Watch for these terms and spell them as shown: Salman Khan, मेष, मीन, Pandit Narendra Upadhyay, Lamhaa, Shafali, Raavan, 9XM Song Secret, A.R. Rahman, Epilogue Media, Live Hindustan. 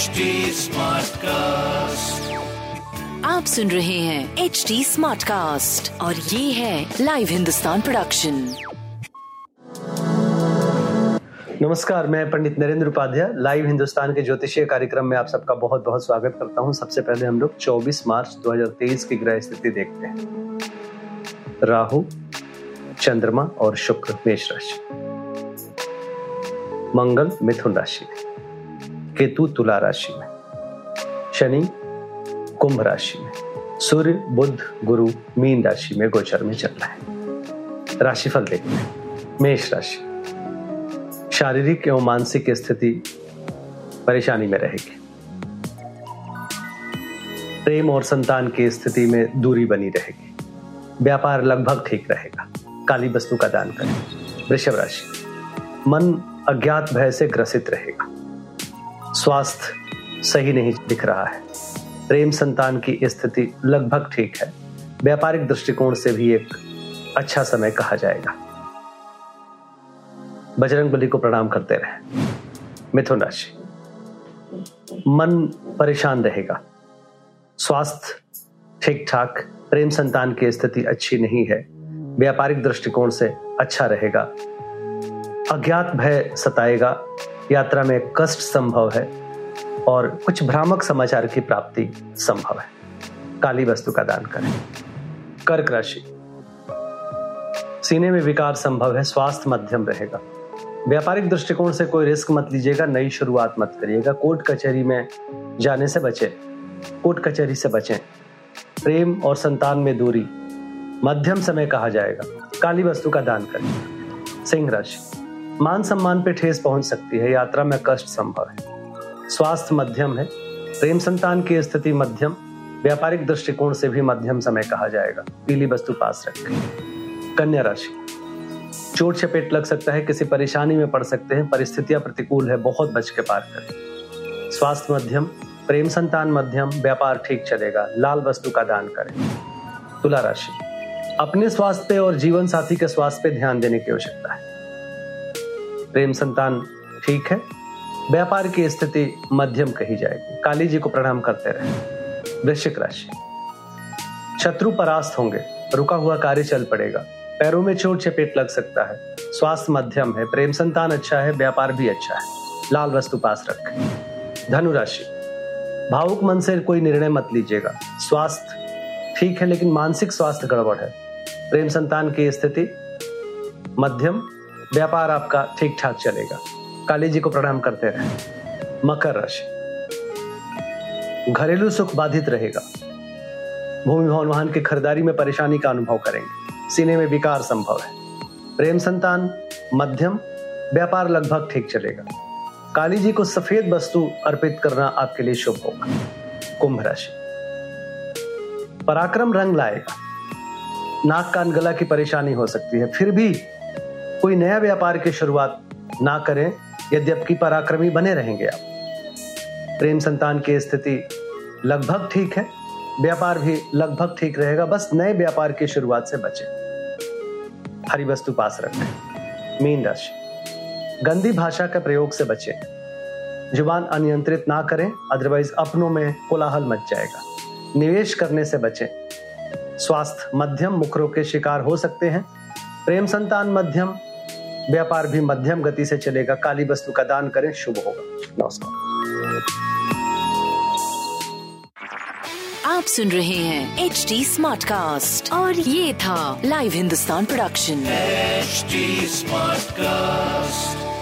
HD Smartcast। आप सुन रहे हैं HD Smartcast और ये है लाइव हिंदुस्तान प्रोडक्शन। नमस्कार, मैं पंडित नरेंद्र उपाध्याय लाइव हिंदुस्तान के ज्योतिषीय कार्यक्रम में आप सबका बहुत बहुत स्वागत करता हूँ। सबसे पहले हम लोग 24 मार्च 2023 की ग्रह स्थिति देखते हैं। राहु, चंद्रमा और शुक्र मेष राशि, मंगल मिथुन राशि, केतु तुला राशि में, शनि कुंभ राशि में, सूर्य बुध गुरु मीन राशि में गोचर में चल रहा है। राशिफल देखते हैं। मेष राशि, शारीरिक एवं मानसिक स्थिति परेशानी में रहेगी। प्रेम और संतान की स्थिति में दूरी बनी रहेगी। व्यापार लगभग ठीक रहेगा। काली वस्तु का दान करें। वृषभ राशि, मन अज्ञात भय से ग्रसित रहेगा। स्वास्थ्य सही नहीं दिख रहा है। प्रेम संतान की स्थिति लगभग ठीक है। व्यापारिक दृष्टिकोण से भी एक अच्छा समय कहा जाएगा। बजरंग बली को प्रणाम करते रहें। मिथुन राशि, मन परेशान रहेगा। स्वास्थ्य ठीक ठाक। प्रेम संतान की स्थिति अच्छी नहीं है। व्यापारिक दृष्टिकोण से अच्छा रहेगा। अज्ञात भय सताएगा। यात्रा में कष्ट संभव है और कुछ भ्रामक समाचार की प्राप्ति संभव है। काली वस्तु का दान करें। कर्क राशि, सीने में विकार संभव है। स्वास्थ्य मध्यम रहेगा। व्यापारिक दृष्टिकोण से कोई रिस्क मत लीजिएगा। नई शुरुआत मत करिएगा। कोर्ट कचहरी में जाने से बचें। कोर्ट कचहरी से बचें। प्रेम और संतान में दूरी मध्यम समय कहा जाएगा। काली वस्तु का दान करें। सिंह राशि, मान सम्मान पे ठेस पहुंच सकती है। यात्रा में कष्ट संभव है। स्वास्थ्य मध्यम है। प्रेम संतान की स्थिति मध्यम। व्यापारिक दृष्टिकोण से भी मध्यम समय कहा जाएगा। पीली वस्तु पास रखें। कन्या राशि, चोट चपेट लग सकता है। किसी परेशानी में पड़ सकते हैं। परिस्थितियां प्रतिकूल है। बहुत बच के पार करें। स्वास्थ्य मध्यम, प्रेम संतान मध्यम, व्यापार ठीक चलेगा। लाल वस्तु का दान करें। तुला राशि, अपने स्वास्थ्य पे और जीवन साथी के स्वास्थ्य पे ध्यान देने की आवश्यकता है। प्रेम संतान ठीक है। व्यापार की स्थिति मध्यम कही जाएगी। काली जी को प्रणाम करते रहें। वृश्चिक राशि, शत्रु परास्त होंगे। रुका हुआ कार्य चल पड़ेगा। पैरों में चोट चपेट लग सकता है। स्वास्थ्य मध्यम है। प्रेम संतान अच्छा है। व्यापार भी अच्छा है। लाल वस्तु पास रखें। धनु राशि, भावुक मन से कोई निर्णय मत लीजिएगा। स्वास्थ्य ठीक है लेकिन मानसिक स्वास्थ्य गड़बड़ है। प्रेम संतान की स्थिति मध्यम। व्यापार आपका ठीक ठाक चलेगा। काली जी को प्रणाम करते रहें। मकर राशि, घरेलू सुख बाधित रहेगा। भूमि भवन वाहन की खरीदारी में परेशानी का अनुभव करेंगे। सीने में विकार संभव है। प्रेम संतान मध्यम, व्यापार लगभग ठीक चलेगा। काली जी को सफेद वस्तु अर्पित करना आपके लिए शुभ होगा। कुंभ राशि, पराक्रम रंग लाएगा। नाक कान गला की परेशानी हो सकती है। फिर भी कोई नया व्यापार की शुरुआत ना करें, यद्यपि पराक्रमी बने रहेंगे आप। प्रेम संतान की स्थिति लगभग ठीक है। व्यापार भी लगभग ठीक रहेगा। बस नए व्यापार की शुरुआत से बचें। हरी वस्तु पास रखें। मीन राशि, गंदी भाषा के प्रयोग से बचें। जुबान अनियंत्रित ना करें, अदरवाइज अपनों में कोलाहल मच जाएगा। निवेश करने से बचें। स्वास्थ्य मध्यम, मुखरों के शिकार हो सकते हैं। प्रेम संतान मध्यम, व्यापार भी मध्यम गति से चलेगा। काली वस्तु का दान करें, शुभ होगा। नमस्कार। आप सुन रहे हैं HD Smartcast और ये था live Hindustan production. HD Smartcast।